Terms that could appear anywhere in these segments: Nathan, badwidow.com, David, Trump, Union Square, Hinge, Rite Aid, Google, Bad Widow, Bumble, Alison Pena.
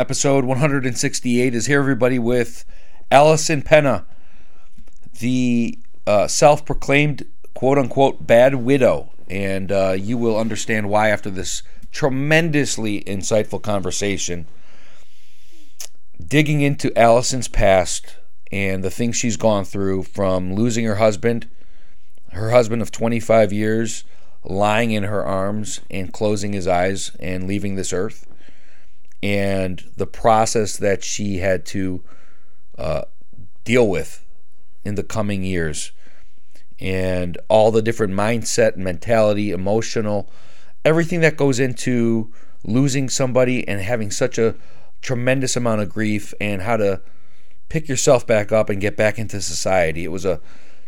Episode 168 is here, everybody, with Alison Pena, the self-proclaimed, quote-unquote, bad widow. And you will understand why after this tremendously insightful conversation. Digging into Alison's past and the things she's gone through, from losing her husband of 25 years, lying in her arms and closing his eyes and leaving this earth, and the process that she had to deal with in the coming years, and all the different mindset, mentality, emotional, everything that goes into losing somebody and having such a tremendous amount of grief, and how to pick yourself back up and get back into society. It was a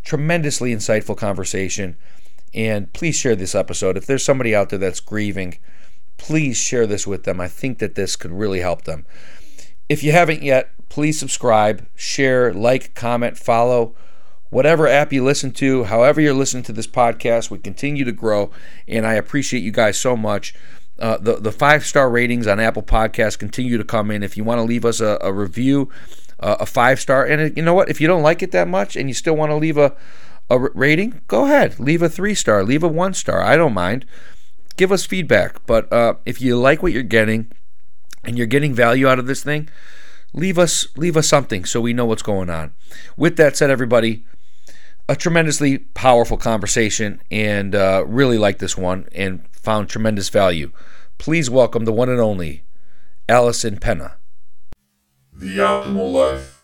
tremendously insightful conversation, and please share this episode. If there's somebody out there that's grieving, please share this with them. I think that this could really help them. If you haven't yet, please subscribe, share, like, comment, follow, whatever app you listen to, however you're listening to this podcast. We continue to grow, and I appreciate you guys so much. The 5-star ratings on Apple Podcasts continue to come in. If you want to leave us a review, a 5-star, and you know what? If you don't like it that much and you still want to leave a rating, go ahead. Leave a 3-star. Leave a 1-star. I don't mind. Give us feedback. But if you like what you're getting and you're getting value out of this thing, leave us something so we know what's going on. With that said, everybody, a tremendously powerful conversation, and really like this one and found tremendous value. Please welcome the one and only Alison Pena. The Optimal Life.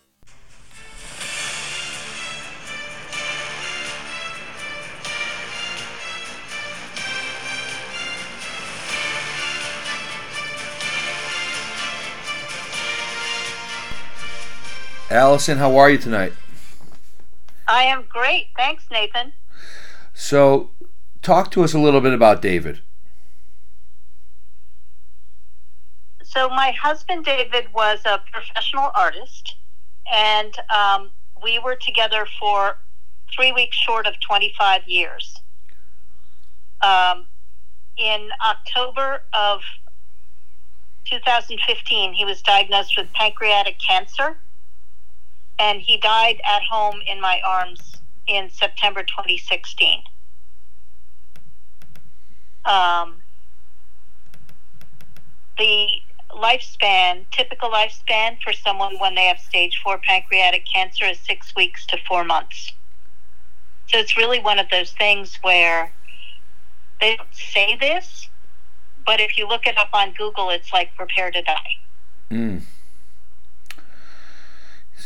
Alison, how are you tonight? I am great. Thanks, Nathan. So, talk to us a little bit about David. So my husband, David, was a professional artist, and we were together for 3 weeks short of 25 years. In October of 2015, he was diagnosed with pancreatic cancer, and he died at home in my arms in September 2016. The lifespan, typical lifespan for someone when they have stage 4 pancreatic cancer is 6 weeks to 4 months. So it's really one of those things where they don't say this, but if you look it up on Google, it's like prepare to die. Mm.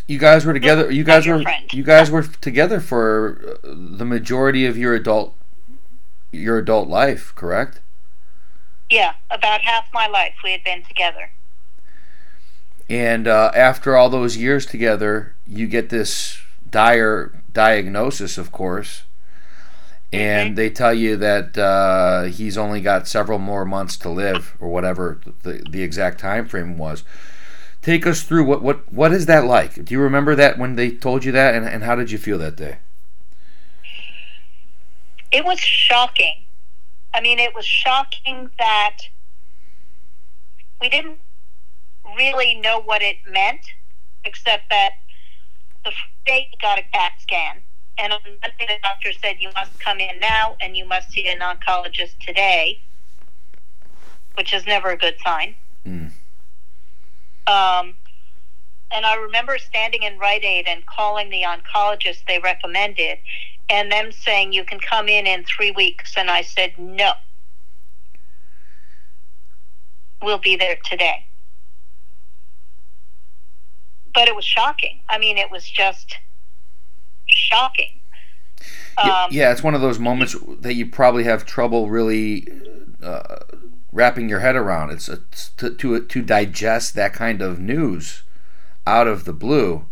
You guys were together. You guys were together for the majority of your adult life, correct? Yeah, about half my life we had been together. And after all those years together, you get this dire diagnosis, of course. And They tell you that he's only got several more months to live, or whatever the exact time frame was. Take us through, what is that like? Do you remember that when they told you that, and how did you feel that day? It was shocking. I mean, it was shocking that we didn't really know what it meant, except that the day he got a CAT scan. And on Monday, the doctor said, you must come in now and you must see an oncologist today, which is never a good sign. Mm. And I remember standing in Rite Aid and calling the oncologist they recommended, and them saying, you can come in 3 weeks. And I said, no, we'll be there today. But it was shocking. I mean, it was just shocking. Yeah, it's one of those moments that you probably have trouble really wrapping your head around. It's to digest that kind of news out of the blue.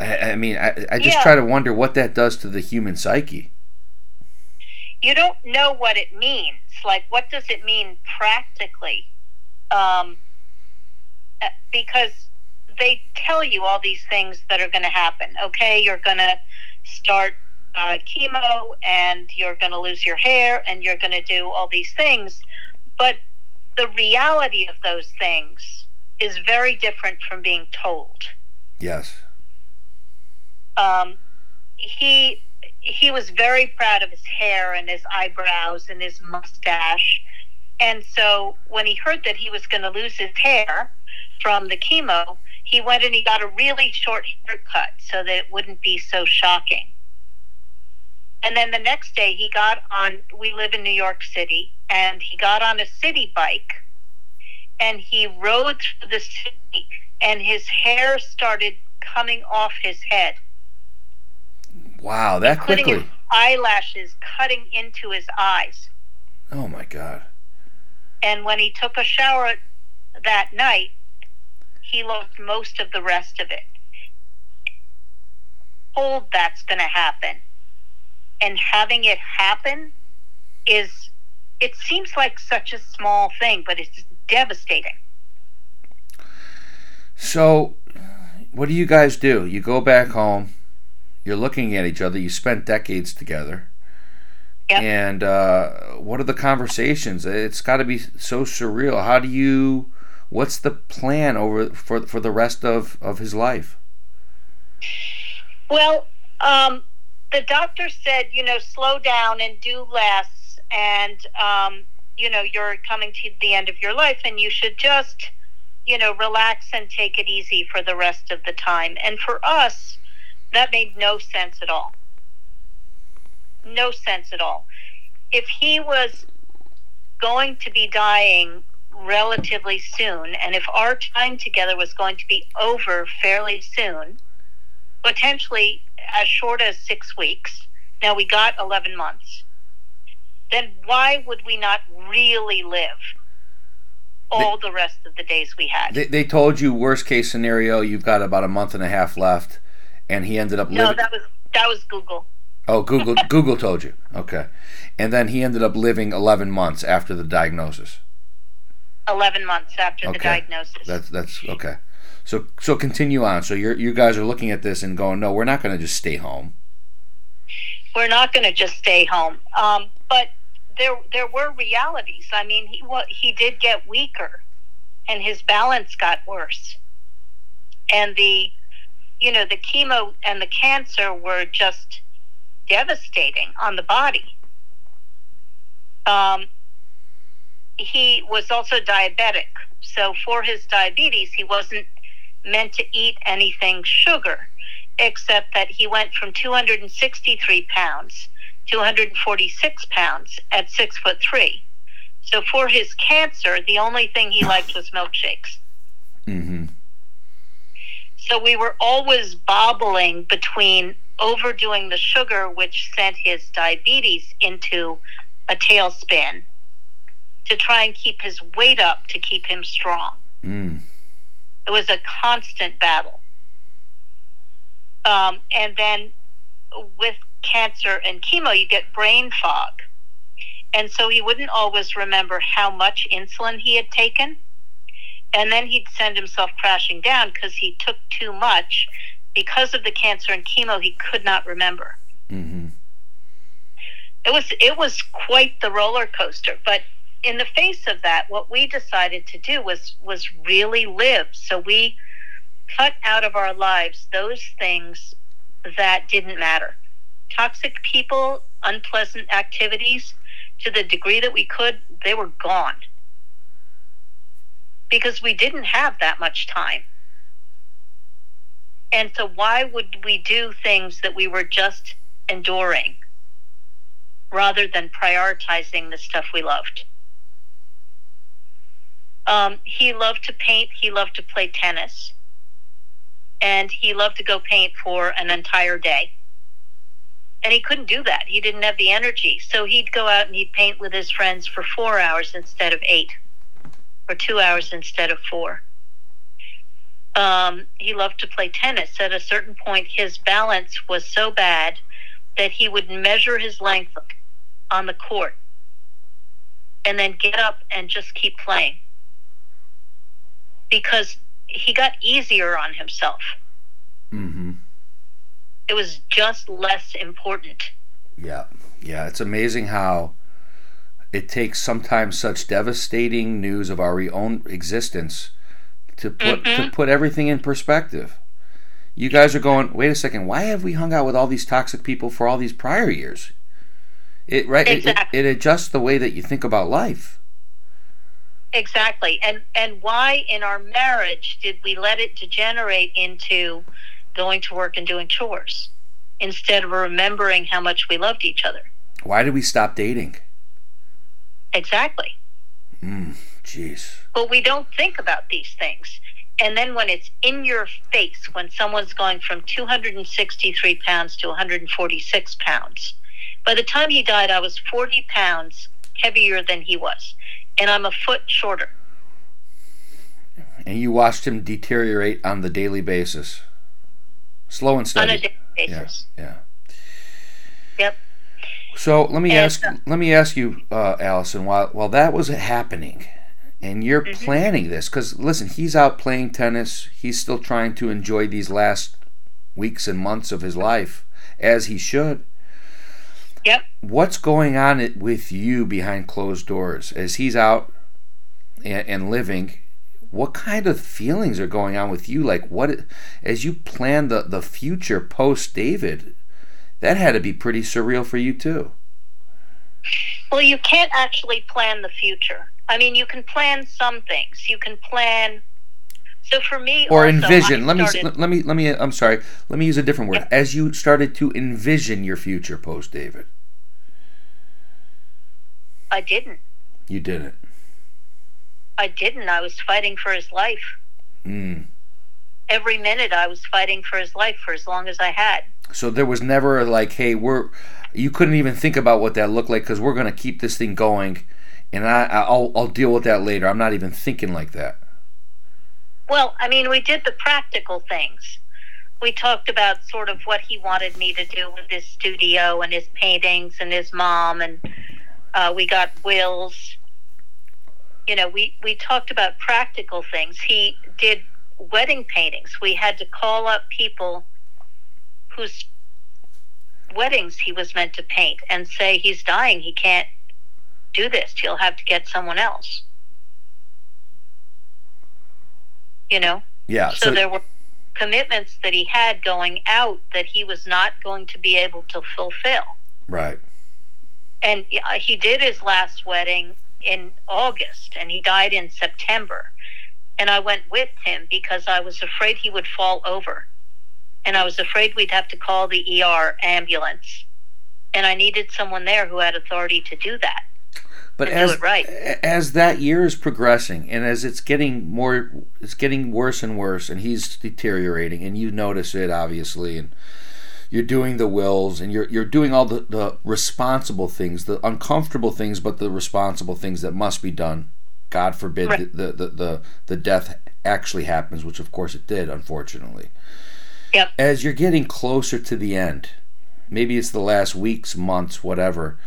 I mean, I just try to wonder what that does to the human psyche. You don't know what it means. Like, what does it mean practically? Because they tell you all these things that are going to happen. Okay, you're going to start chemo, and you're going to lose your hair, and you're going to do all these things. But the reality of those things is very different from being told. Yes. He was very proud of his hair and his eyebrows and his mustache. And so when he heard that he was going to lose his hair from the chemo, he went and he got a really short haircut so that it wouldn't be so shocking. And then the next day he got on, we live in New York City, and he got on a city bike and he rode through the city and his hair started coming off his head. Wow, that quickly. Including his eyelashes cutting into his eyes. Oh my God. And when he took a shower that night, he lost most of the rest of it. Told that's going to happen. And having it happen is, it seems like such a small thing, but it's devastating. So, what do you guys do? You go back home, you're looking at each other, you spent decades together. Yep. And what are the conversations? It's got to be so surreal. How do you, what's the plan over for the rest of his life? Well, the doctor said, you know, slow down and do less. And, you know, you're coming to the end of your life and you should just, you know, relax and take it easy for the rest of the time. And for us, that made no sense at all. No sense at all. If he was going to be dying relatively soon, and if our time together was going to be over fairly soon, potentially as short as 6 weeks, now we got 11 months, then why would we not really live all the rest of the days we had? They told you, worst case scenario, you've got about a month and a half left, and he ended up living... No, that was Google. Oh, Google told you. Okay. And then he ended up living 11 months after the diagnosis. 11 months after the diagnosis. That's okay. So continue on. So you guys are looking at this and going, no, we're not going to just stay home. We're not going to just stay home. But there were realities. I mean, he did get weaker and his balance got worse. And the chemo and the cancer were just devastating on the body. He was also diabetic, so for his diabetes he wasn't meant to eat anything sugar, except that he went from 263 pounds to 246 pounds at 6'3". So for his cancer, the only thing he liked was milkshakes. Mm-hmm. So we were always bobbling between overdoing the sugar, which sent his diabetes into a tailspin, to try and keep his weight up to keep him strong. Mm. It was a constant battle. And then with cancer and chemo, you get brain fog. And so he wouldn't always remember how much insulin he had taken. And then he'd send himself crashing down because he took too much. Because of the cancer and chemo, he could not remember. Mm-hmm. It was quite the roller coaster. But in the face of that, what we decided to do was really live. So we cut out of our lives those things that didn't matter. Toxic people, unpleasant activities, to the degree that we could, they were gone. Because we didn't have that much time. And so why would we do things that we were just enduring rather than prioritizing the stuff we loved? He loved to paint. He loved to play tennis. And he loved to go paint for an entire day. And he couldn't do that. He didn't have the energy. So he'd go out and he'd paint with his friends for 4 hours instead of 8, or 2 hours instead of 4. He loved to play tennis. At a certain point, his balance was so bad that he would measure his length on the court and then get up and just keep playing, because he got easier on himself. Mm-hmm. It was just less important. Yeah. It's amazing how it takes sometimes such devastating news of our own existence to put everything in perspective. You guys are going, wait a second, why have we hung out with all these toxic people for all these prior years? Exactly. It adjusts the way that you think about life. Exactly. And why in our marriage did we let it degenerate into going to work and doing chores instead of remembering how much we loved each other? Why did we stop dating? Exactly. Jeez. But we don't think about these things. And then when it's in your face, when someone's going from 263 pounds to 146 pounds, by the time he died, I was 40 pounds heavier than he was. And I'm a foot shorter. And you watched him deteriorate on the daily basis. Slow and steady. On a daily basis. Yeah. Yep. So let me ask you, Alison, while that was happening, and you're planning this, because listen, he's out playing tennis. He's still trying to enjoy these last weeks and months of his life, as he should. Yep. What's going on with you behind closed doors as he's out and living? What kind of feelings are going on with you? Like, what, as you plan the future post David, that had to be pretty surreal for you too. Well, you can't actually plan the future. I mean, you can plan some things. You can plan. So for me, or also, envision. Let me. I'm sorry. Let me use a different word. Yeah. As you started to envision your future post David. I didn't. You didn't. I didn't. I was fighting for his life. Every minute I was fighting for his life for as long as I had. So there was never like, hey, you couldn't even think about what that looked like because we're going to keep this thing going, and I'll deal with that later. I'm not even thinking like that. Well, I mean, we did the practical things. We talked about sort of what he wanted me to do with his studio and his paintings and his mom, and we got wills. You know, we talked about practical things. He did wedding paintings. We had to call up people whose weddings he was meant to paint and say, he's dying, he can't do this, he'll have to get someone else. You know? Yeah. So there were commitments that he had going out that he was not going to be able to fulfill. Right. And he did his last wedding in August, and he died in September. And I went with him because I was afraid he would fall over. And I was afraid we'd have to call the ER ambulance. And I needed someone there who had authority to do that. But as that year is progressing, and as it's getting worse and worse, and he's deteriorating, and you notice it obviously, and you're doing the wills, and you're doing all the responsible things, the uncomfortable things, but the responsible things that must be done. God forbid right. the death actually happens, which of course it did, unfortunately. Yep. As you're getting closer to the end, maybe it's the last weeks, months, whatever.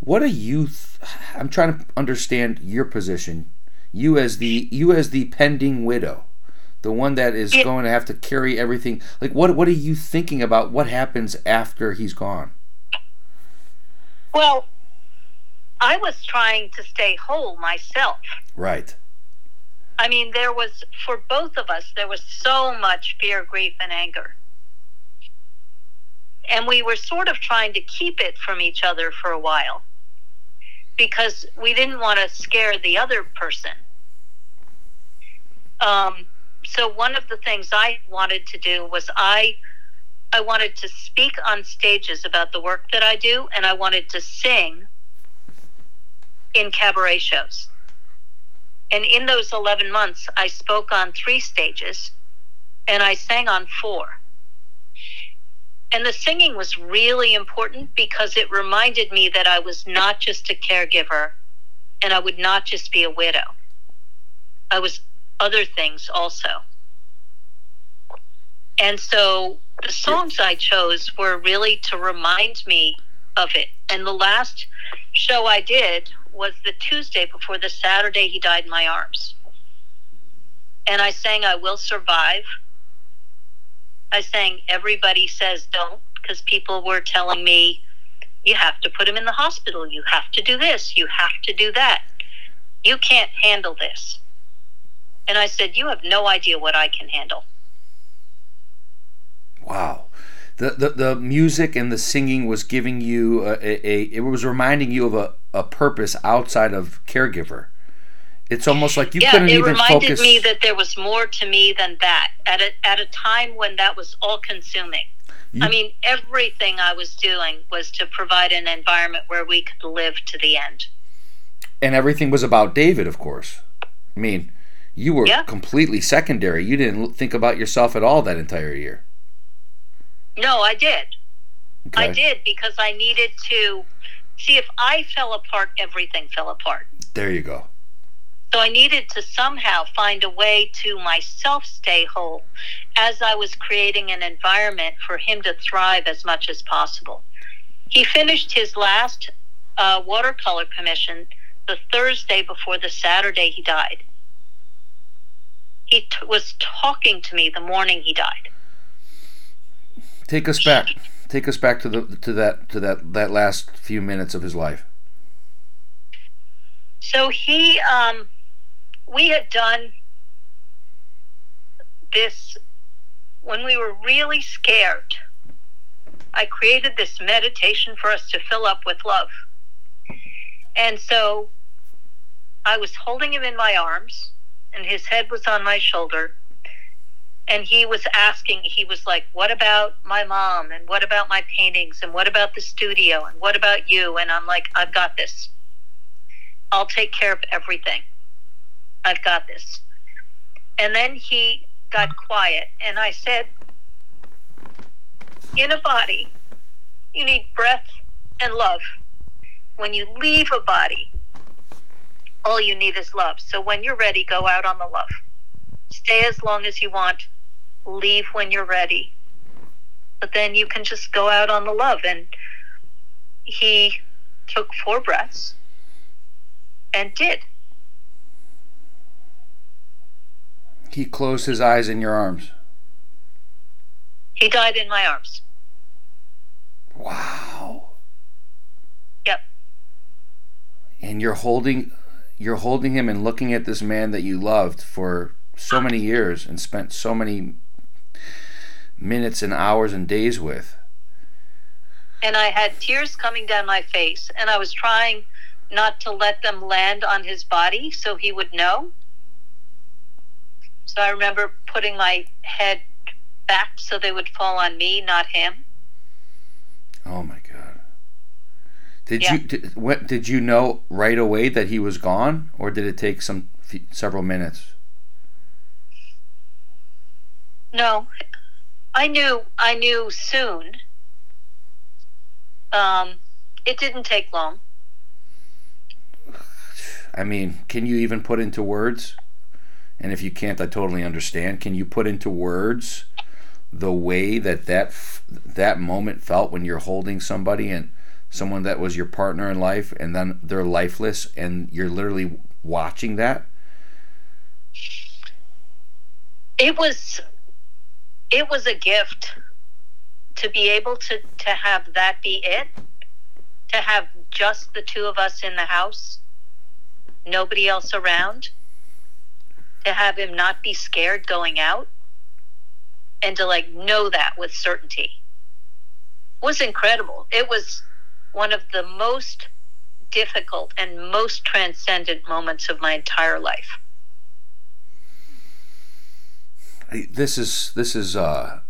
What a youth! I'm trying to understand your position. You as the pending widow, the one that is going to have to carry everything. Like, what are you thinking about? What happens after he's gone? Well, I was trying to stay whole myself. Right. I mean, there was, for both of us, there was so much fear, grief, and anger. And we were sort of trying to keep it from each other for a while because we didn't want to scare the other person. So one of the things I wanted to do was I wanted to speak on stages about the work that I do, and I wanted to sing in cabaret shows. And in those 11 months, I spoke on 3 stages, and I sang on 4. And the singing was really important because it reminded me that I was not just a caregiver and I would not just be a widow. I was other things also. And so the songs I chose were really to remind me of it. And the last show I did was the Tuesday before the Saturday he died in my arms. And I sang I Will Survive. I sang Everybody Says Don't, because people were telling me, you have to put him in the hospital, you have to do this, you have to do that, you can't handle this. And I said, you have no idea what I can handle. Wow. The music and the singing was giving you it was reminding you of a purpose outside of caregiver. It's almost like you couldn't even focus. Yeah, it reminded me that there was more to me than that at a time when that was all consuming. I mean, everything I was doing was to provide an environment where we could live to the end. And everything was about David, of course. I mean, you were completely secondary. You didn't think about yourself at all that entire year. No, I did. Okay. I did, because I needed to see, if I fell apart, everything fell apart. There you go. So I needed to somehow find a way to myself stay whole as I was creating an environment for him to thrive as much as possible. He finished his last watercolor commission the Thursday before the Saturday he died. He was talking to me the morning he died. Take us back. Take us back to that last few minutes of his life. So he, we had done this when we were really scared. I created this meditation for us to fill up with love. And so I was holding him in my arms, and his head was on my shoulder. And he was asking, he was like, what about my mom? And what about my paintings? And what about the studio? And what about you? And I'm like, I've got this. I'll take care of everything. I've got this. And then he got quiet. And I said, in a body, you need breath and love. When you leave a body, all you need is love. So when you're ready, go out on the love. Stay as long as you want. Leave when you're ready. But then you can just go out on the love. And he took 4 breaths and did. He closed his eyes in your arms. He died in my arms. Wow. Yep. And you're holding him and looking at this man that you loved for so many years and spent so many minutes and hours and days with. And I had tears coming down my face, and I was trying not to let them land on his body so he would know. So I remember putting my head back so they would fall on me, not him. Oh my God. Did you know right away that he was gone, or did it take several minutes? No, I knew soon. It didn't take long. I mean, can you even put into words? And if you can't, I totally understand. Can you put into words the way that moment felt when you're holding somebody, and someone that was your partner in life, and then they're lifeless, and you're literally watching that? It was a gift to be able to have that be it, to have just the two of us in the house. Nobody else around, to have him not be scared going out, and to know that with certainty was incredible. It was one of the most difficult and most transcendent moments of my entire life. This is the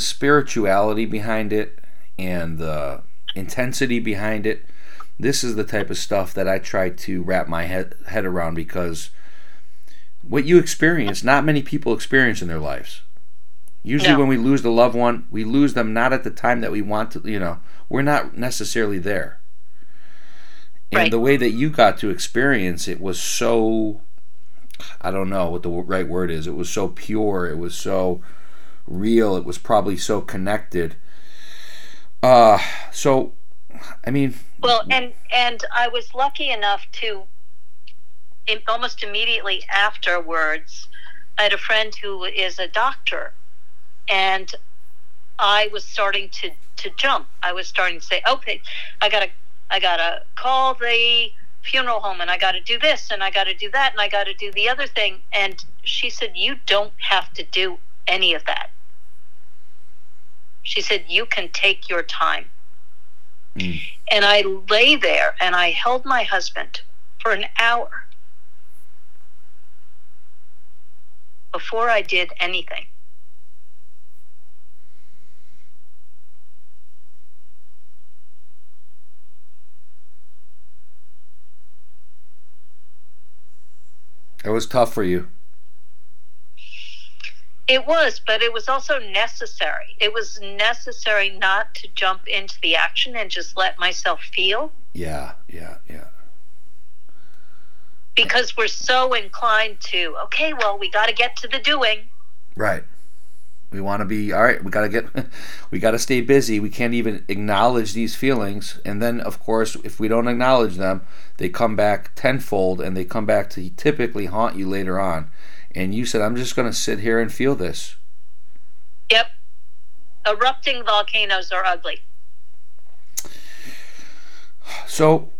spirituality behind it and the intensity behind it. This is the type of stuff that I try to wrap my head around, because what you experience, not many people experience in their lives. Usually when we lose the loved one, we lose them not at the time that we want to, we're not necessarily there. And right. The way that you got to experience it was so, I don't know what the right word is. It was so pure. It was so real. It was probably so connected. So, I mean... Well, and I was lucky enough to, almost immediately afterwards, I had a friend who is a doctor, and I was starting to jump. I was starting to say, okay, I gotta call the funeral home, and I got to do this, and I got to do that, and I got to do the other thing. And she said, you don't have to do any of that. She said, you can take your time. Mm. And I lay there, and I held my husband for an hour before I did anything. It was tough for you. It was, but it was also necessary. It was necessary not to jump into the action and just let myself feel. Yeah. Because we're so inclined to, okay, well, we got to get to the doing. Right. We want to be, all right, we got to stay busy. We can't even acknowledge these feelings. And then, of course, if we don't acknowledge them, they come back tenfold, and they come back to typically haunt you later on. And you said, I'm just going to sit here and feel this. Yep. Erupting volcanoes are ugly. So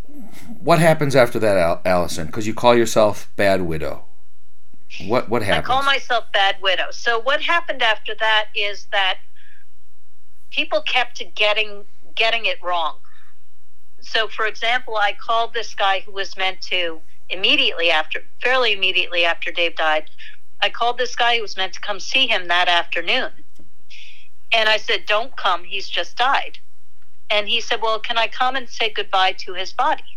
what happens after that, Alison? Because you call yourself Bad Widow. What happened? I call myself Bad Widow. So what happened after that is that people kept getting it wrong. So, for example, I called this guy who was meant to fairly immediately after Dave died. I called this guy who was meant to come see him that afternoon. And I said, don't come, he's just died. And he said, well, can I come and say goodbye to his body?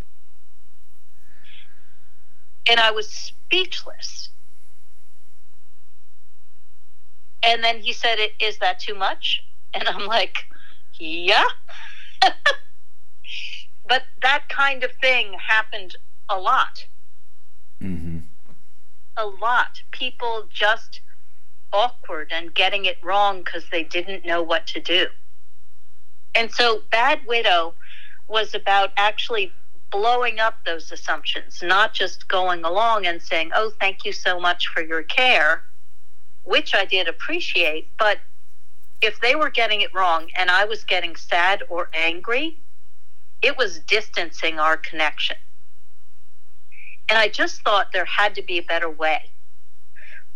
And I was speechless. And then he said, is that too much? And I'm like, yeah. But that kind of thing happened a lot. Mm-hmm. A lot. People just awkward and getting it wrong because they didn't know what to do. And so Bad Widow was about actually blowing up those assumptions, not just going along and saying, oh, thank you so much for your care, which I did appreciate, but if they were getting it wrong and I was getting sad or angry, it was distancing our connection. And I just thought there had to be a better way.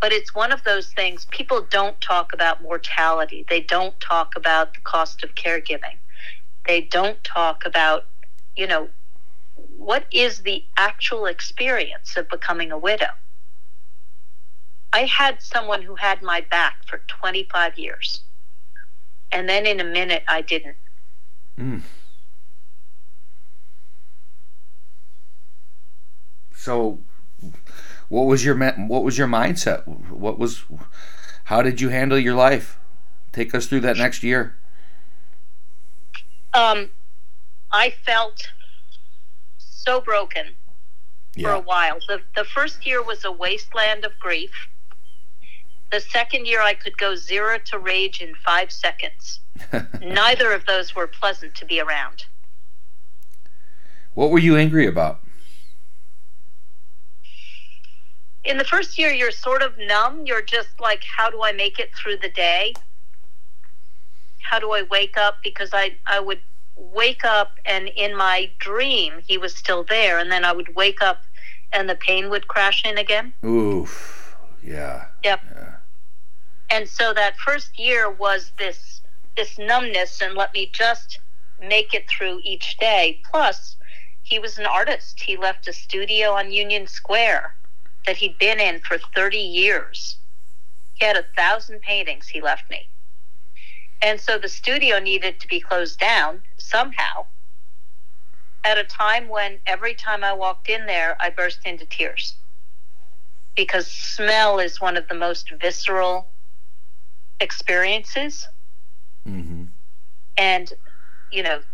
But it's one of those things, people don't talk about mortality. They don't talk about the cost of caregiving. They don't talk about, what is the actual experience of becoming a widow? I had someone who had my back for 25 years. And then in a minute, I didn't. Mm. So what was your mindset? How did you handle your life? Take us through that next year. I felt so broken for a while. The first year was a wasteland of grief. The second year I could go 0 to rage in 5 seconds. Neither of those were pleasant to be around. What were you angry about? In the first year, you're sort of numb. You're just like, how do I make it through the day? How do I wake up? Because I would wake up, and in my dream, he was still there. And then I would wake up, and the pain would crash in again. Oof. Yeah. Yep. Yeah. And so that first year was this numbness, and let me just make it through each day. Plus, he was an artist. He left a studio on Union Square that he'd been in for 30 years. He had 1,000 paintings he left me. And so the studio needed to be closed down somehow at a time when every time I walked in there, I burst into tears. Because smell is one of the most visceral experiences. Mm-hmm. And,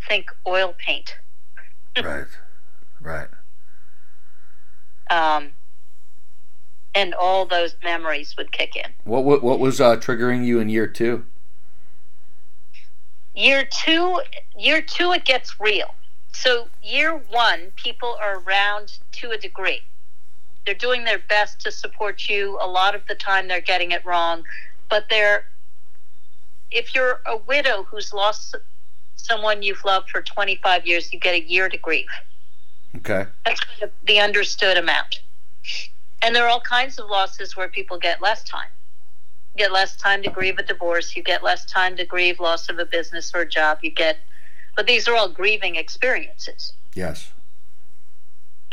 think oil paint. Right. And all those memories would kick in. What was triggering you in year two? Year two, it gets real. So year one, people are around to a degree. They're doing their best to support you. A lot of the time, they're getting it wrong. But if you're a widow who's lost someone you've loved for 25 years, you get a year to grieve. Okay. That's kind of the understood amount. And there are all kinds of losses where people get less time. You get less time to grieve a divorce. You get less time to grieve loss of a business or a job. You get, but these are all grieving experiences. Yes.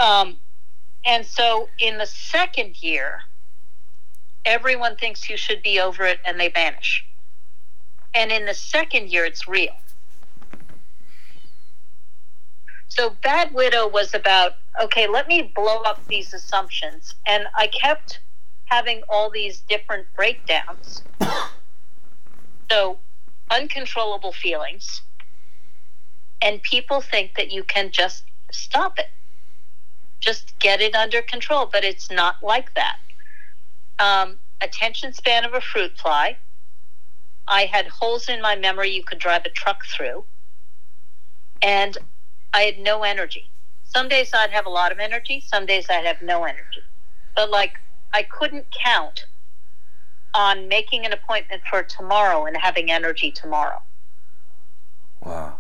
And so in the second year, everyone thinks you should be over it and they vanish. And in the second year, it's real. So Bad Widow was about, okay, let me blow up these assumptions. And I kept having all these different breakdowns. So uncontrollable feelings. And people think that you can just stop it. Just get it under control. But it's not like that. Attention span of a fruit fly. I had holes in my memory you could drive a truck through. And I had no energy. Some days I'd have a lot of energy. Some days I'd have no energy. But like, I couldn't count on making an appointment for tomorrow and having energy tomorrow. Wow.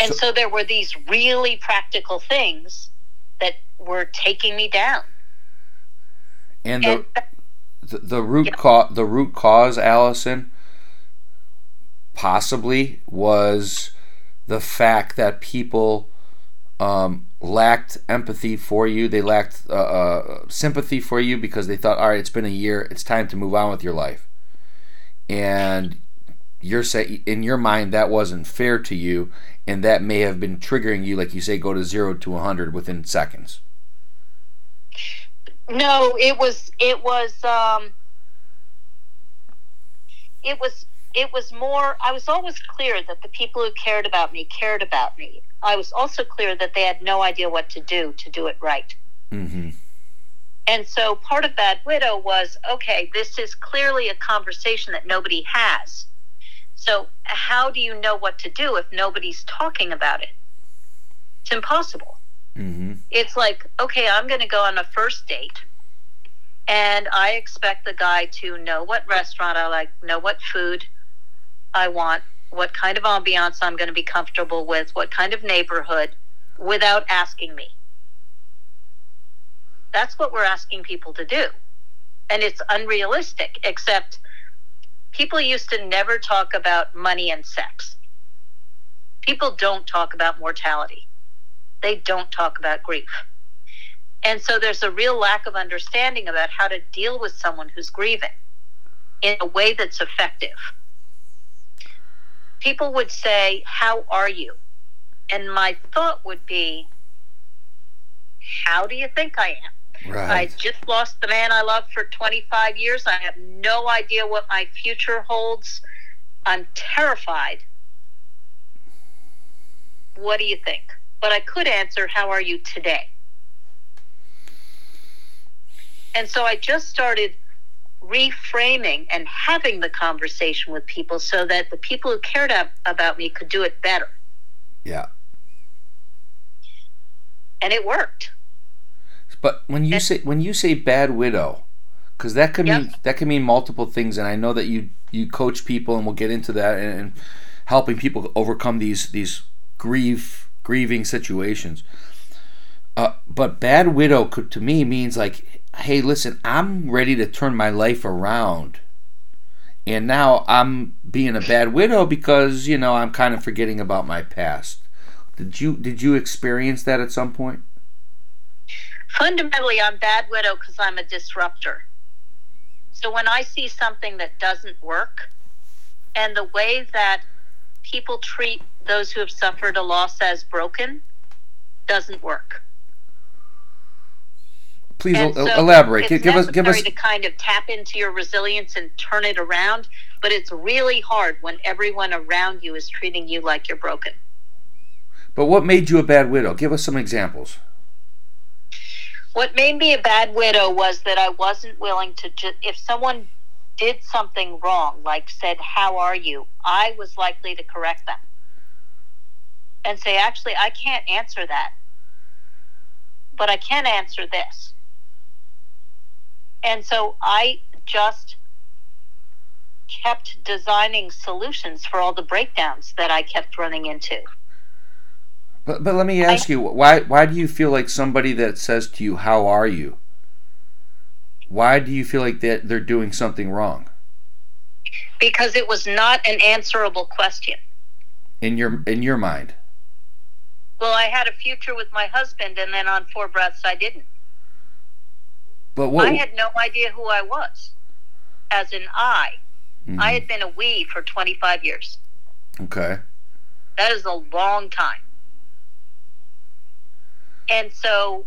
And so there were these really practical things that were taking me down. And the root cause, Alison, possibly was the fact that people lacked empathy for you. They lacked sympathy for you because they thought, all right, it's been a year. It's time to move on with your life. And you're saying, in your mind, that wasn't fair to you, and that may have been triggering you, like you say, go to 0 to 100 within seconds. No, it was more, I was always clear that the people who cared about me cared about me. I was also clear that they had no idea what to do it right. Mm-hmm. And so part of Bad Widow was, okay, this is clearly a conversation that nobody has. So how do you know what to do if nobody's talking about it? It's impossible. Mm-hmm. It's like, okay, I'm going to go on a first date. And I expect the guy to know what restaurant I like, know what food I want, what kind of ambiance I'm going to be comfortable with, what kind of neighborhood, without asking me. That's what we're asking people to do. And it's unrealistic, except people used to never talk about money and sex. People don't talk about mortality. They don't talk about grief. And so there's a real lack of understanding about how to deal with someone who's grieving in a way that's effective. People would say, how are you? And my thought would be, how do you think I am? Right. I just lost the man I loved for 25 years. I have no idea what my future holds. I'm terrified. What do you think? But I could answer, how are you today? And so I just started reframing and having the conversation with people so that the people who cared about me could do it better. Yeah. And it worked. But when you say Bad Widow, because that could mean multiple things, and I know that you coach people, and we'll get into that, and helping people overcome these grieving situations. But Bad Widow could, to me, means like, hey, listen, I'm ready to turn my life around. And now I'm being a bad widow because, you know, I'm kind of forgetting about my past. Did you experience that at some point? Fundamentally, I'm Bad Widow because I'm a disruptor. So when I see something that doesn't work, and the way that people treat those who have suffered a loss as broken doesn't work. Please elaborate. Give us to kind of tap into your resilience and turn it around, but it's really hard when everyone around you is treating you like you're broken. But what made you a bad widow? Give us some examples. What made me a bad widow was that I wasn't willing to if someone did something wrong, like said, how are you? I was likely to correct them and say, actually, I can't answer that, but I can answer this. And so I just kept designing solutions for all the breakdowns that I kept running into. But let me ask you, why do you feel like somebody that says to you, "How are you?" Why do you feel like that they're doing something wrong? Because it was not an answerable question. In your mind? Well, I had a future with my husband, and then on four breaths, I didn't. But what, I had no idea who I was, as an I. Mm-hmm. I had been a we for 25 years. Okay. That is a long time. And so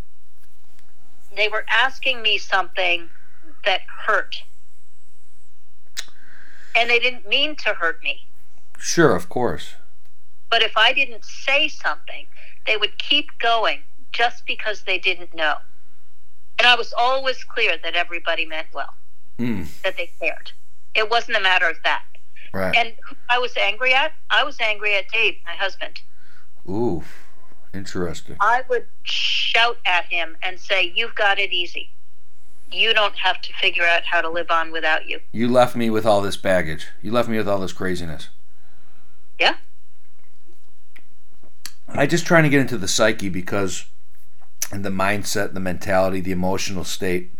they were asking me something that hurt. And they didn't mean to hurt me. Sure, of course. But if I didn't say something, they would keep going just because they didn't know. And I was always clear that everybody meant well, that they cared. It wasn't a matter of that. Right. And who I was angry at? I was angry at Dave, my husband. Ooh, interesting. I would shout at him and say, "You've got it easy. You don't have to figure out how to live on without you. You left me with all this baggage. You left me with all this craziness." Yeah. I'm just trying to get into the psyche because, and the mindset, the mentality, the emotional state.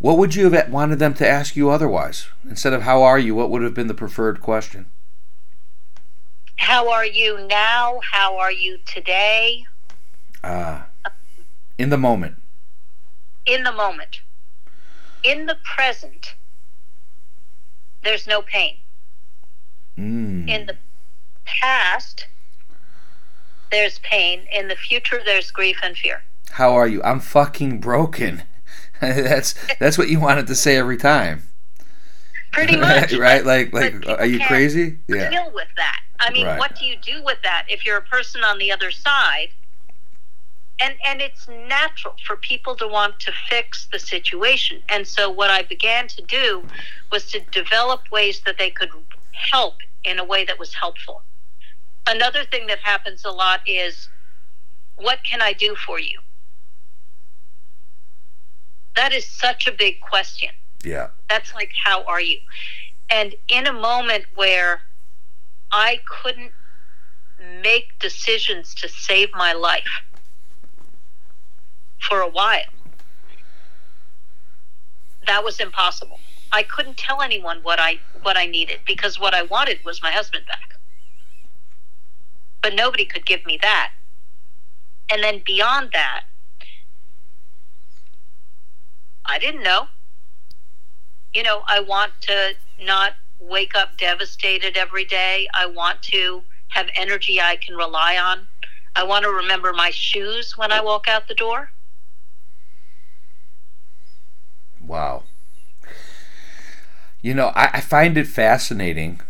What would you have wanted them to ask you otherwise? Instead of "How are you," what would have been the preferred question? How are you now? How are you today? In the moment. In the moment. In the present, there's no pain. In the past, there's pain. In the future, there's grief and fear. How are you? I'm fucking broken. That's what you wanted to say every time. Pretty much. Right? Like are you crazy? Yeah. Deal with that. I mean, right. What do you do with that if you're a person on the other side? And it's natural for people to want to fix the situation. And so what I began to do was to develop ways that they could help in a way that was helpful. Another thing that happens a lot is, "What can I do for you?" That is such a big question. Yeah. That's like, "How are you?" And in a moment where I couldn't make decisions to save my life for a while, that was impossible. I couldn't tell anyone what I needed, because what I wanted was my husband back. But nobody could give me that. And then beyond that, I didn't know. You know, I want to not wake up devastated every day. I want to have energy I can rely on. I want to remember my shoes when I walk out the door. Wow. You know, I find it fascinating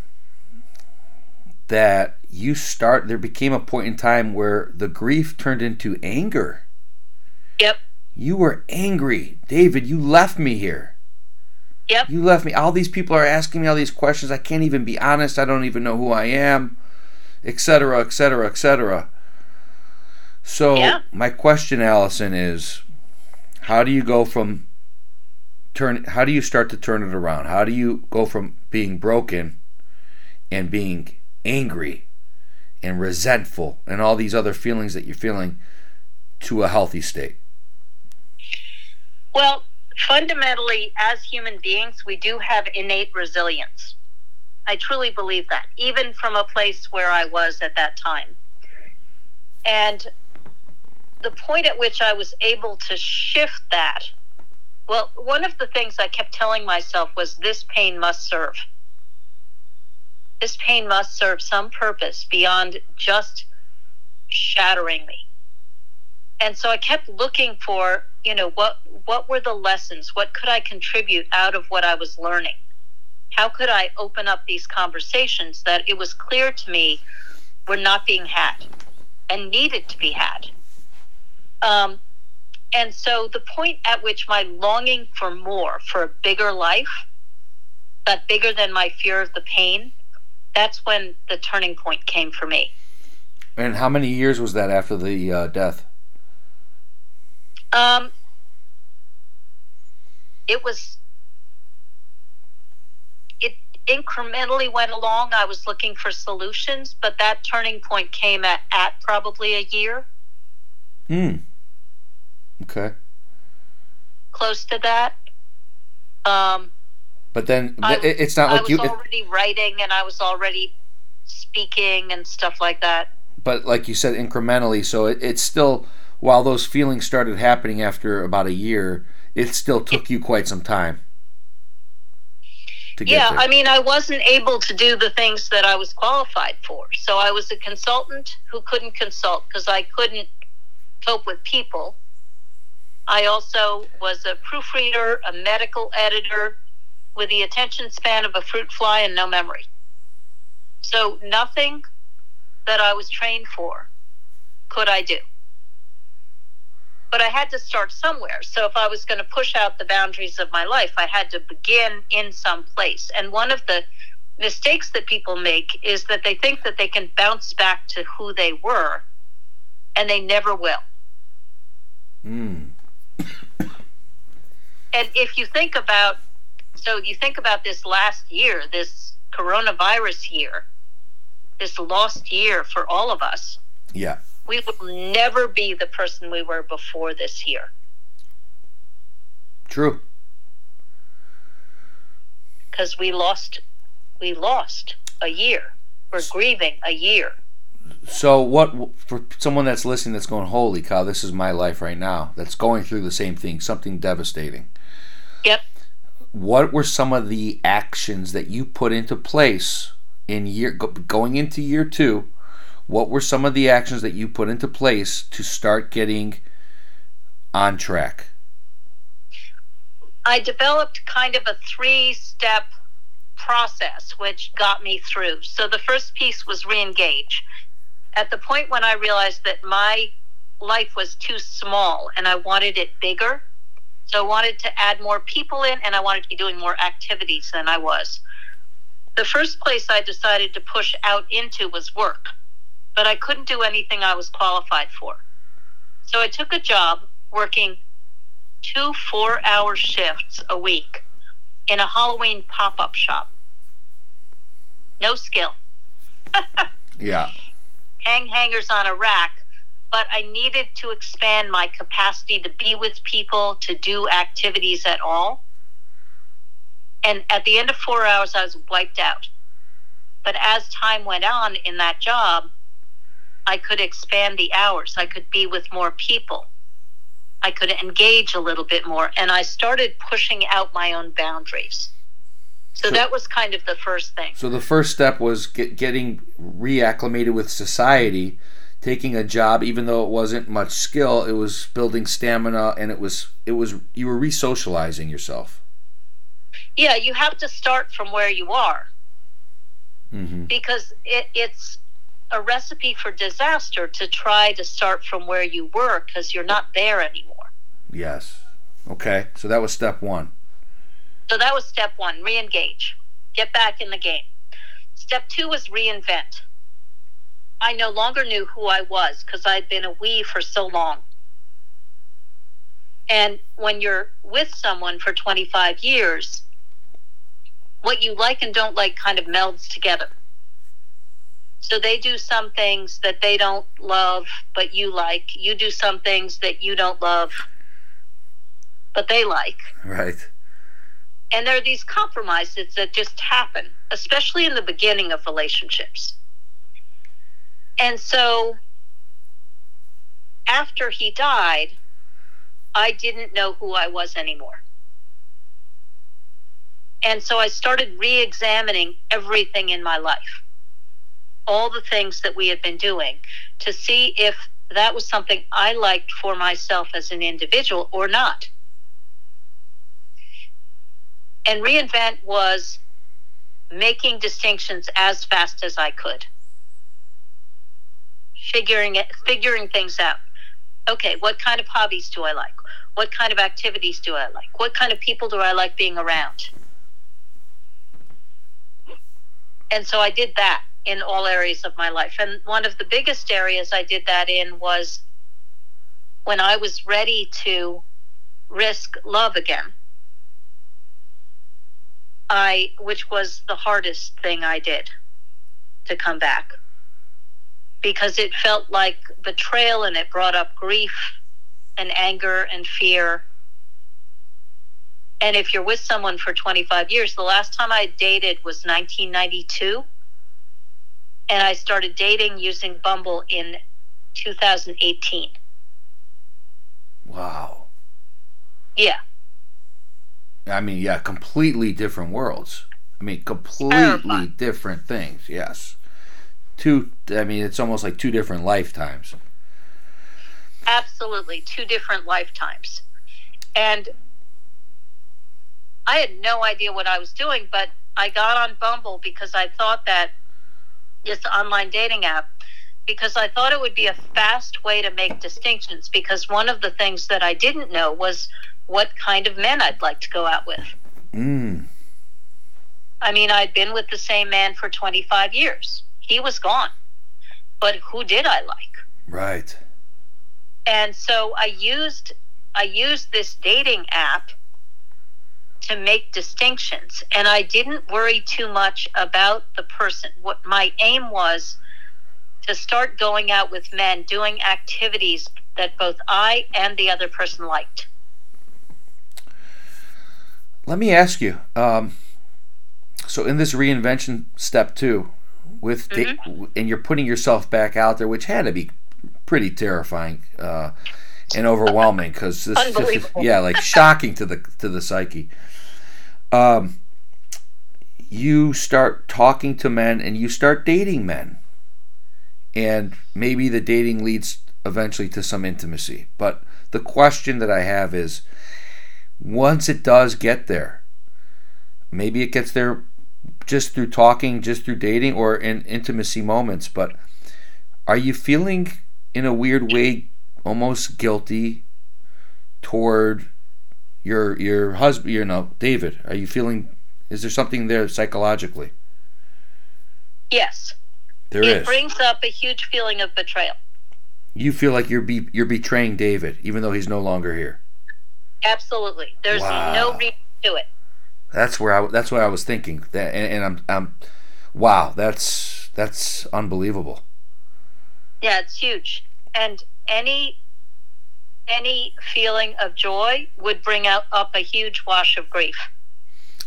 that there became a point in time where the grief turned into anger. Yep. You were angry. "David, you left me here. Yep. You left me. All these people are asking me all these questions. I can't even be honest. I don't even know who I am," etc., etc., etc. So my question, Alison, is how do you start to turn it around? How do you go from being broken and being angry and resentful and all these other feelings that you're feeling to a healthy state? Well, fundamentally, as human beings, we do have innate resilience. I truly believe that, even from a place where I was at that time. And the point at which I was able to shift that, well, one of the things I kept telling myself was, "This pain must serve. This pain must serve some purpose beyond just shattering me." And so I kept looking for, what were the lessons? What could I contribute out of what I was learning? How could I open up these conversations that it was clear to me were not being had and needed to be had? And so the point at which my longing for more, for a bigger life, got bigger than my fear of the pain, that's when the turning point came for me. And how many years was that after the death? It was. It incrementally went along, I was looking for solutions, but that turning point came at probably a year. Okay. Close to that. But then it's not like you... I was already writing and I was already speaking and stuff like that. But like you said, incrementally, so it's still... While those feelings started happening after about a year, it still took you quite some time to get there. Yeah, I mean, I wasn't able to do the things that I was qualified for. So I was a consultant who couldn't consult because I couldn't cope with people. I also was a proofreader, a medical editor with the attention span of a fruit fly and no memory. So nothing that I was trained for could I do. But I had to start somewhere. So if I was going to push out the boundaries of my life, I had to begin in some place. And one of the mistakes that people make is that they think that they can bounce back to who they were, and they never will. And if you think about, so you think about this last year, this coronavirus year, this lost year for all of us. Yeah. We will never be the person we were before this year. True. Because we lost a year. We're grieving a year. So what, for someone that's listening that's going, holy cow, this is my life right now, that's going through the same thing, something devastating. Yep. What were some of the actions that you put into place in going into year two? What were some of the actions that you put into place to start getting on track? I developed kind of a 3-step process, which got me through. So the first piece was re-engage. At the point when I realized that my life was too small and I wanted it bigger, so I wanted to add more people in and I wanted to be doing more activities than I was. The first place I decided to push out into was work. But I couldn't do anything I was qualified for. So I took a job working 2 4-hour shifts a week in a Halloween pop-up shop. No skill. Yeah. Hangers on a rack, but I needed to expand my capacity to be with people, to do activities at all. And at the end of 4 hours, I was wiped out. But as time went on in that job, I could expand the hours. I could be with more people. I could engage a little bit more. And I started pushing out my own boundaries. So that was kind of the first thing. So the first step was getting reacclimated with society, taking a job, even though it wasn't much skill, it was building stamina, and it was you were re-socializing yourself. Yeah, you have to start from where you are. Mm-hmm. Because it's a recipe for disaster to try to start from where you were because you're not there anymore. Yes. Okay. So that was step one. So that was step one, re-engage. Get back in the game. Step two was reinvent. I no longer knew who I was because I'd been a we for so long. And when you're with someone for 25 years, what you like and don't like kind of melds together. So they do some things that they don't love, but you like. You do some things that you don't love, but they like. Right. And there are these compromises that just happen, especially in the beginning of relationships. And so after he died, I didn't know who I was anymore. And so I started re-examining everything in my life. All the things that we had been doing to see if that was something I liked for myself as an individual or not. And reinvent was making distinctions as fast as I could. Figuring things out. Okay, what kind of hobbies do I like? What kind of activities do I like? What kind of people do I like being around? And so I did that in all areas of my life. And one of the biggest areas I did that in was when I was ready to risk love again. which was the hardest thing I did, to come back, because it felt like betrayal, and it brought up grief and anger and fear. And if you're with someone for 25 years, the last time I dated was 1992. And I started dating using Bumble in 2018. Wow. Yeah. I mean, yeah, completely different worlds. I mean, completely different things, yes. It's almost like two different lifetimes. Absolutely, two different lifetimes. And I had no idea what I was doing, but I got on Bumble because I thought that, this online dating app, because I thought it would be a fast way to make distinctions, because one of the things that I didn't know was what kind of men I'd like to go out with. Mm. I mean, I'd been with the same man for 25 years. He was gone. But who did I like? Right. And so I used this dating app to make distinctions, and I didn't worry too much about the person. What my aim was to start going out with men, doing activities that both I and the other person liked. Let me ask you, so in this reinvention step 2 with and you're putting yourself back out there, which had to be pretty terrifying and overwhelming, because this is shocking to the psyche. You start talking to men and you start dating men, and maybe the dating leads eventually to some intimacy. But the question that I have is, once it does get there, maybe it gets there just through talking, just through dating, or in intimacy moments, but are you feeling in a weird way almost guilty toward your husband, David? Are you feeling, is there something there psychologically? Yes. It brings up a huge feeling of betrayal. You feel like you're betraying David, even though he's no longer here. Absolutely. There's no reason to it. That's what I was thinking. That, and I'm wow, that's unbelievable. Yeah, it's huge. And any feeling of joy would bring up a huge wash of grief.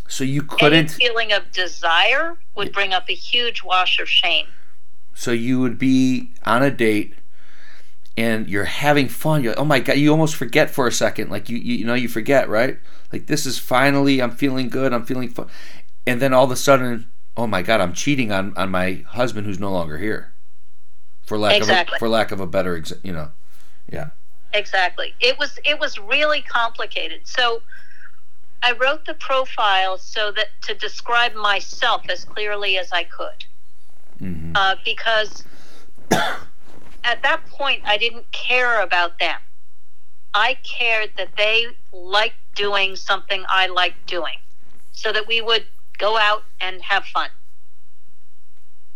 So you couldn't. Any feeling of desire would bring up a huge wash of shame. So you would be on a date and you're having fun. You're like, oh my God, you almost forget for a second. Like you forget, right? Like, this is finally, I'm feeling good, I'm feeling fun. And then all of a sudden, oh my God, I'm cheating on my husband who's no longer here. For lack of a better, yeah. Exactly. It was really complicated. So I wrote the profile so that to describe myself as clearly as I could, because at that point I didn't care about them. I cared that they liked doing something I liked doing, so that we would go out and have fun.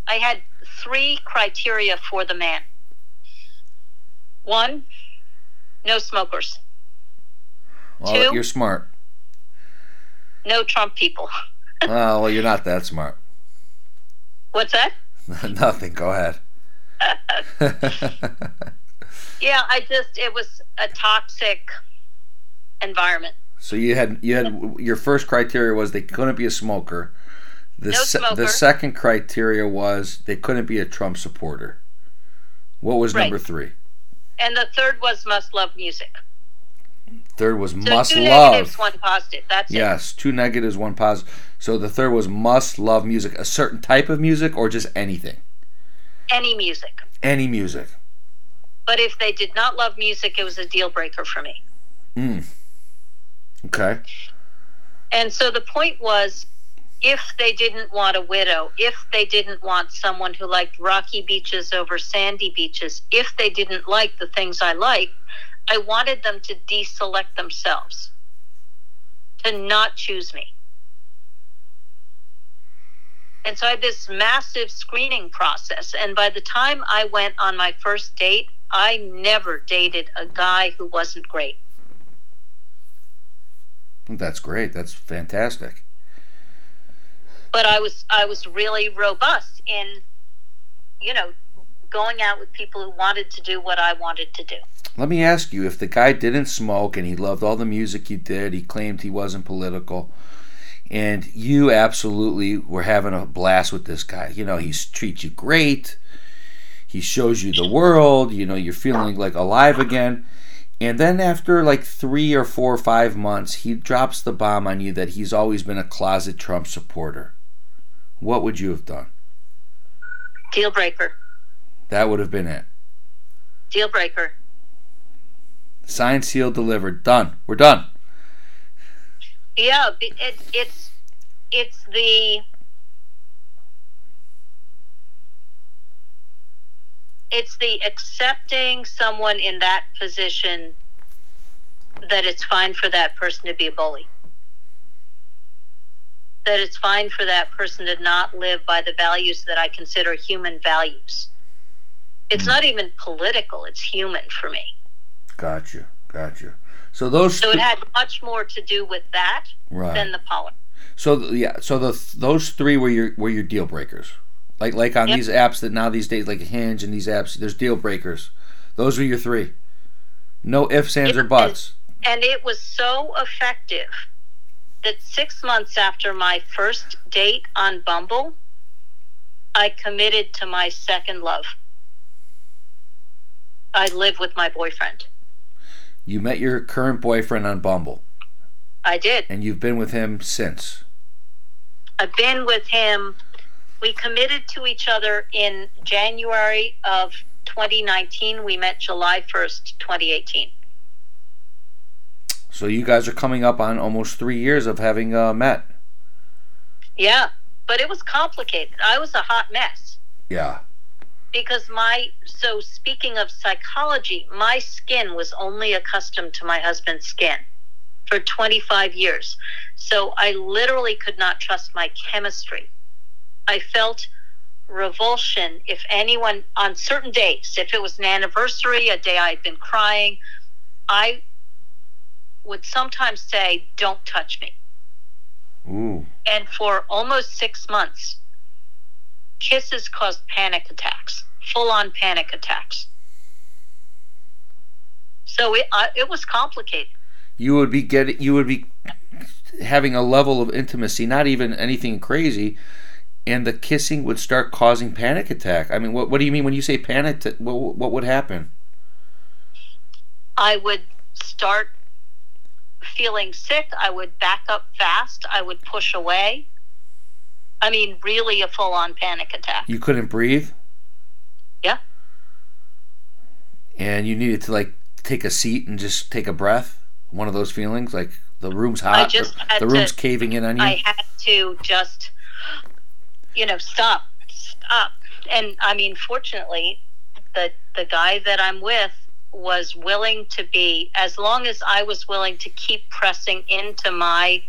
I had 3 criteria for the man. 1, no smokers. Well, 2, you're smart. No Trump people. Oh, well, you're not that smart. What's that? Nothing. Go ahead. Yeah, it was a toxic environment. So you had your first criteria was they couldn't be a smoker. The second criteria was they couldn't be a Trump supporter. What was number 3? And the third was must love music. Third was must love. 2 negatives, 1 positive. That's it. Yes, 2 negatives, 1 positive. So the third was must love music. A certain type of music or just anything? Any music. Any music. But if they did not love music, it was a deal breaker for me. Okay. And so the point was, if they didn't want a widow, if they didn't want someone who liked rocky beaches over sandy beaches, if they didn't like the things I liked, I wanted them to deselect themselves, to not choose me. And so I had this massive screening process, and by the time I went on my first date, I never dated a guy who wasn't great. That's great. That's fantastic. But I was really robust in, you know, going out with people who wanted to do what I wanted to do. Let me ask you, if the guy didn't smoke and he loved all the music you did, he claimed he wasn't political, and you absolutely were having a blast with this guy. You know, he treats you great. He shows you the world. You know, you're feeling like alive again. And then after like 3 or 4 or 5 months, he drops the bomb on you that he's always been a closet Trump supporter. What would you have done? Deal breaker. That would have been it. Deal breaker. Signed, sealed, delivered. Done. We're done. Yeah, it's the... It's the accepting someone in that position that it's fine for that person to be a bully. That it's fine for that person to not live by the values that I consider human values. It's not even political, it's human for me. Gotcha. So those. So it had much more to do with that than the politics. So those three were your deal breakers. Like on these apps that now these days, like Hinge and these apps, there's deal breakers. Those were your three. No ifs, ands, or buts. And it was so effective that 6 months after my first date on Bumble, I committed to my second love. I live with my boyfriend. You met your current boyfriend on Bumble. I did. And you've been with him since. I've been with him... We committed to each other in January of 2019. We met July 1st, 2018. So you guys are coming up on almost 3 years of having met. Yeah, but it was complicated. I was a hot mess. Yeah. Because so speaking of psychology, my skin was only accustomed to my husband's skin for 25 years. So I literally could not trust my chemistry. I felt revulsion if anyone, on certain days, if it was an anniversary, a day I had been crying, I would sometimes say, don't touch me. Ooh. And for almost 6 months, kisses caused panic attacks, full-on panic attacks. So it was complicated. You would be having a level of intimacy, not even anything crazy, and the kissing would start causing panic attack. I mean, what do you mean when you say panic? What would happen? I would start feeling sick. I would back up fast. I would push away. I mean, really a full-on panic attack. You couldn't breathe? Yeah. And you needed to, like, take a seat and just take a breath? One of those feelings? Like, the room's hot? The room's caving in on you? I had to just... You know, stop. And I mean, fortunately, the guy that I'm with was willing to be, as long as I was willing to keep pressing into my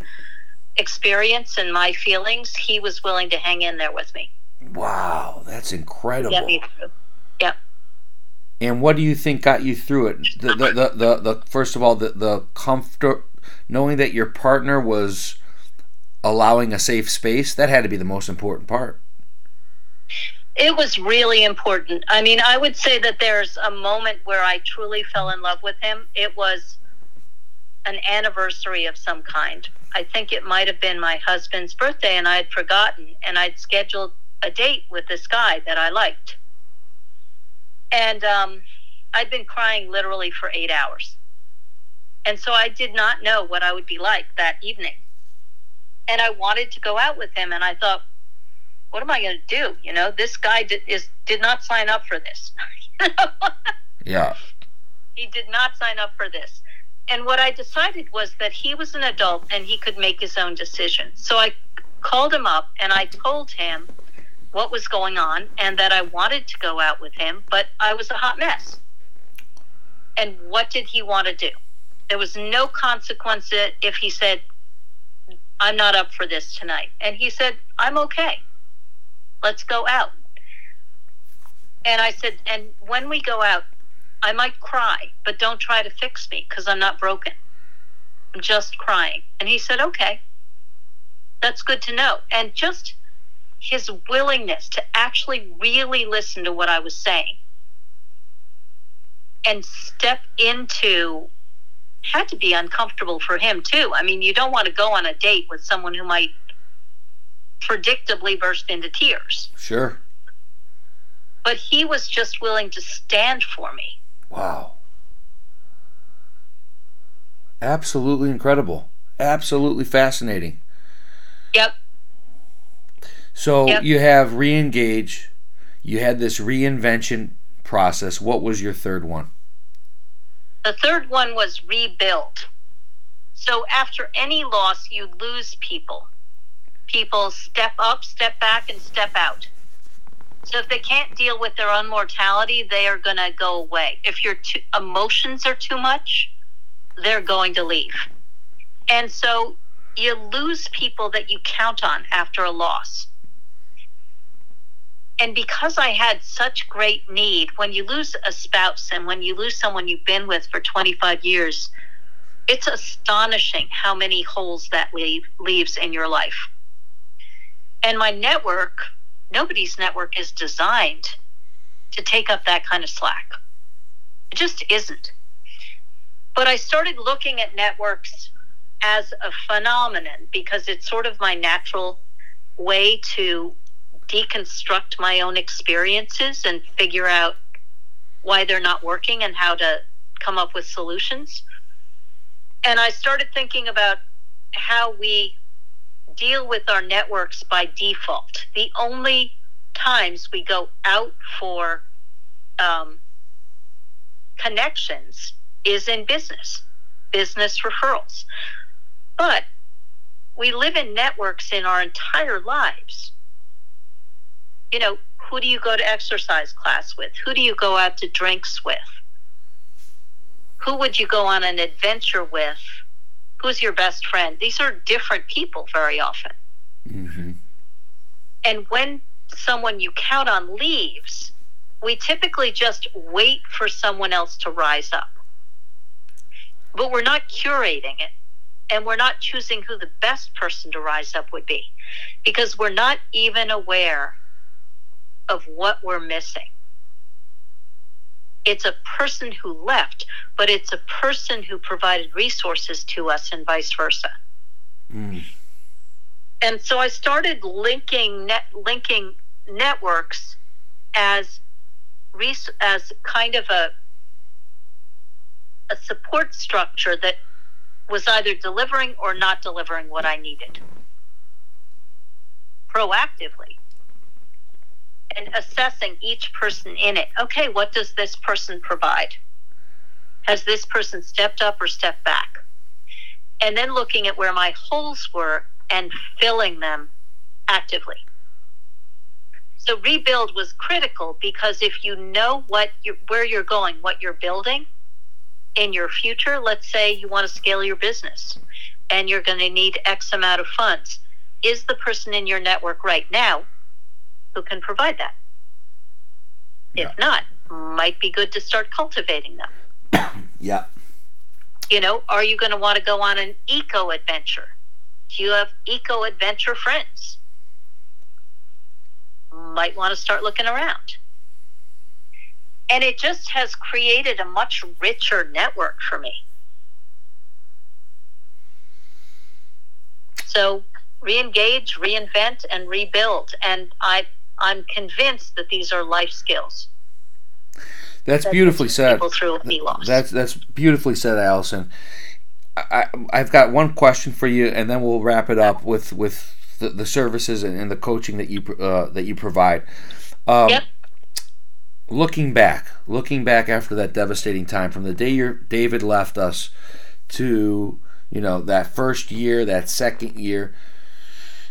experience and my feelings, he was willing to hang in there with me. Wow, that's incredible. Get me through. Yep. And what do you think got you through it? The first of all, the comfort, knowing that your partner was allowing a safe space, that had to be the most important part. It was really important. I mean, I would say that there's a moment where I truly fell in love with him. It was an anniversary of some kind. I think it might have been my husband's birthday, and I had forgotten, and I'd scheduled a date with this guy that I liked. And I'd been crying literally for 8 hours. And so I did not know what I would be like that evening. And I wanted to go out with him, and I thought, what am I going to do? You know, this guy did not sign up for this. You know? Yeah. He did not sign up for this. And what I decided was that he was an adult, and he could make his own decision. So I called him up, and I told him what was going on, and that I wanted to go out with him, but I was a hot mess. And what did he want to do? There was no consequence if he said, I'm not up for this tonight. And he said, I'm okay. Let's go out. And I said, and when we go out, I might cry, but don't try to fix me because I'm not broken. I'm just crying. And he said, okay. That's good to know. And just his willingness to actually really listen to what I was saying and step into had to be uncomfortable for him too. I mean, you don't want to go on a date with someone who might predictably burst into tears. Sure. But he was just willing to stand for me. Wow. Absolutely incredible. Absolutely fascinating. Yep. So you have re-engage. You had this reinvention process. What was your third one? The third one was rebuild. So after any loss, you lose people. People step up, step back, and step out. So if they can't deal with their own mortality, they are going to go away. If your emotions are too much, they're going to leave. And so you lose people that you count on after a loss. And because I had such great need, when you lose a spouse and when you lose someone you've been with for 25 years, it's astonishing how many holes that leaves in your life. And my network, nobody's network is designed to take up that kind of slack. It just isn't. But I started looking at networks as a phenomenon because it's sort of my natural way to deconstruct my own experiences and figure out why they're not working and how to come up with solutions. And I started thinking about how we deal with our networks by default. The only times we go out for connections is in business referrals. But we live in networks in our entire lives. You know, who do you go to exercise class with? Who do you go out to drinks with? Who would you go on an adventure with? Who's your best friend? These are different people very often. Mm-hmm. And when someone you count on leaves, we typically just wait for someone else to rise up. But we're not curating it, and we're not choosing who the best person to rise up would be, because we're not even aware of what we're missing. It's a person who left, but it's a person who provided resources to us and vice versa. Mm. And so I started linking networks as kind of a support structure that was either delivering or not delivering what I needed proactively, and assessing each person in it. Okay, what does this person provide? Has this person stepped up or stepped back? And then looking at where my holes were and filling them actively. So rebuild was critical, because if you know where you're going, what you're building in your future, let's say you want to scale your business and you're going to need X amount of funds. Is the person in your network right now who can provide that? Yeah. If not, might be good to start cultivating them. Yeah. You know, are you going to want to go on an eco-adventure? Do you have eco-adventure friends? Might want to start looking around. And it just has created a much richer network for me. So re-engage, reinvent, and rebuild. And I'm convinced that these are life skills. That's beautifully said. That's beautifully said, Alison. I've got one question for you, and then we'll wrap it up with the services and the coaching that you provide. Yep. Looking back after that devastating time, from the day David left us to that first year, that second year,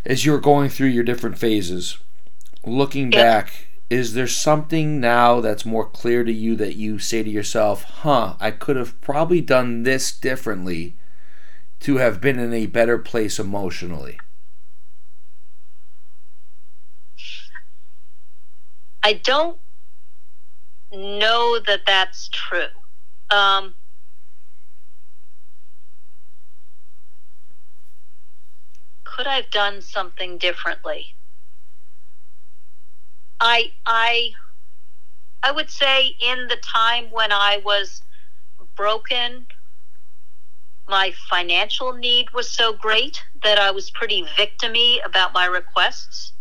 as you're going through your different phases, looking back, is there something now that's more clear to you that you say to yourself, I could have probably done this differently to have been in a better place emotionally? I don't know that that's true. could I have done something differently? I would say in the time when I was broken, my financial need was so great that I was pretty victim-y about my requests.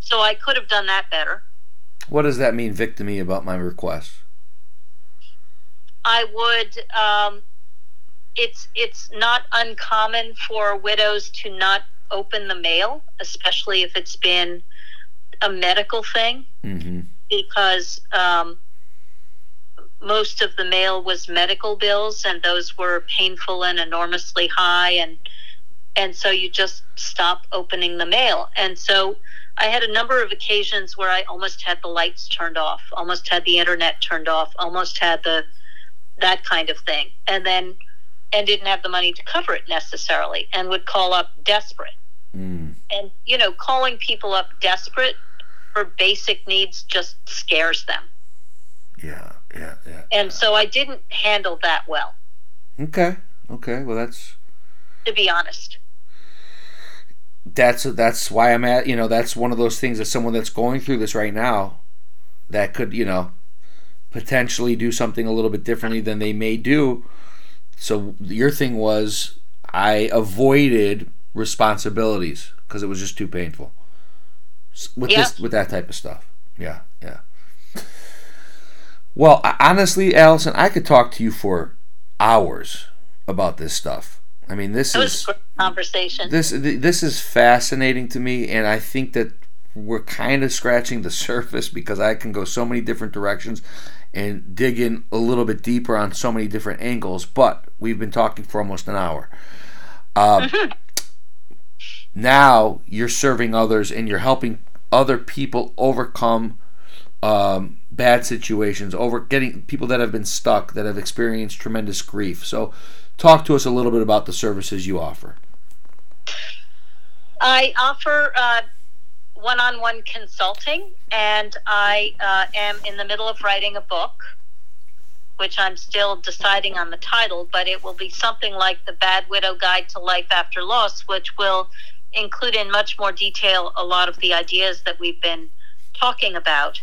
So I could have done that better. What does that mean, victim-y about my requests? I would, it's not uncommon for widows to not open the mail, especially if it's been a medical thing, mm-hmm. because most of the mail was medical bills, and those were painful and enormously high, and so you just stop opening the mail. And so I had a number of occasions where I almost had the lights turned off, almost had the internet turned off, almost had that kind of thing, and didn't have the money to cover it necessarily, and would call up desperate. Mm. And, you know, calling people up desperate for basic needs just scares them. Yeah. And so I didn't handle that well. Okay. Well, that's... to be honest. That's why I'm at, you know, that's one of those things that someone that's going through this right now that could, you know, potentially do something a little bit differently than they may do. So your thing was I avoided responsibilities because it was just too painful with that type of stuff. Yeah. Well, honestly, Alison, I could talk to you for hours about this stuff. I mean, this was a great conversation. This is fascinating to me, and I think that we're kind of scratching the surface because I can go so many different directions and dig in a little bit deeper on so many different angles, but we've been talking for almost an hour. Mm-hmm. Now you're serving others and you're helping other people overcome bad situations, over getting people that have been stuck, that have experienced tremendous grief. So talk to us a little bit about the services you offer. I offer one-on-one consulting, and I am in the middle of writing a book, which I'm still deciding on the title, but it will be something like The Bad Widow Guide to Life After Loss, which will include in much more detail a lot of the ideas that we've been talking about.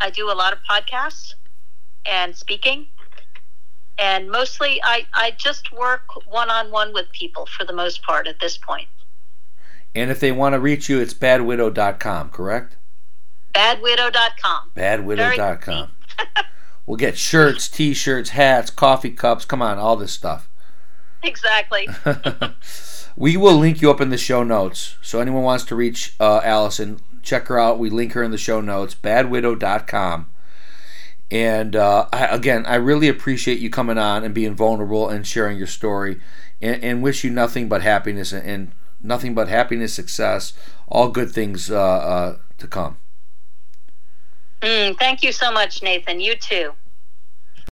I do a lot of podcasts and speaking, and mostly I just work one-on-one with people for the most part at this point. And if they want to reach you, it's badwidow.com, correct? Badwidow.com. Badwidow.com. We'll get shirts, t-shirts, hats, coffee cups, come on, all this stuff. Exactly. We will link you up in the show notes. So anyone wants to reach Alison, check her out. We link her in the show notes, badwidow.com. And I really appreciate you coming on and being vulnerable and sharing your story, and wish you nothing but happiness and nothing but happiness, success, all good things to come. Thank you so much, Nathan. You too.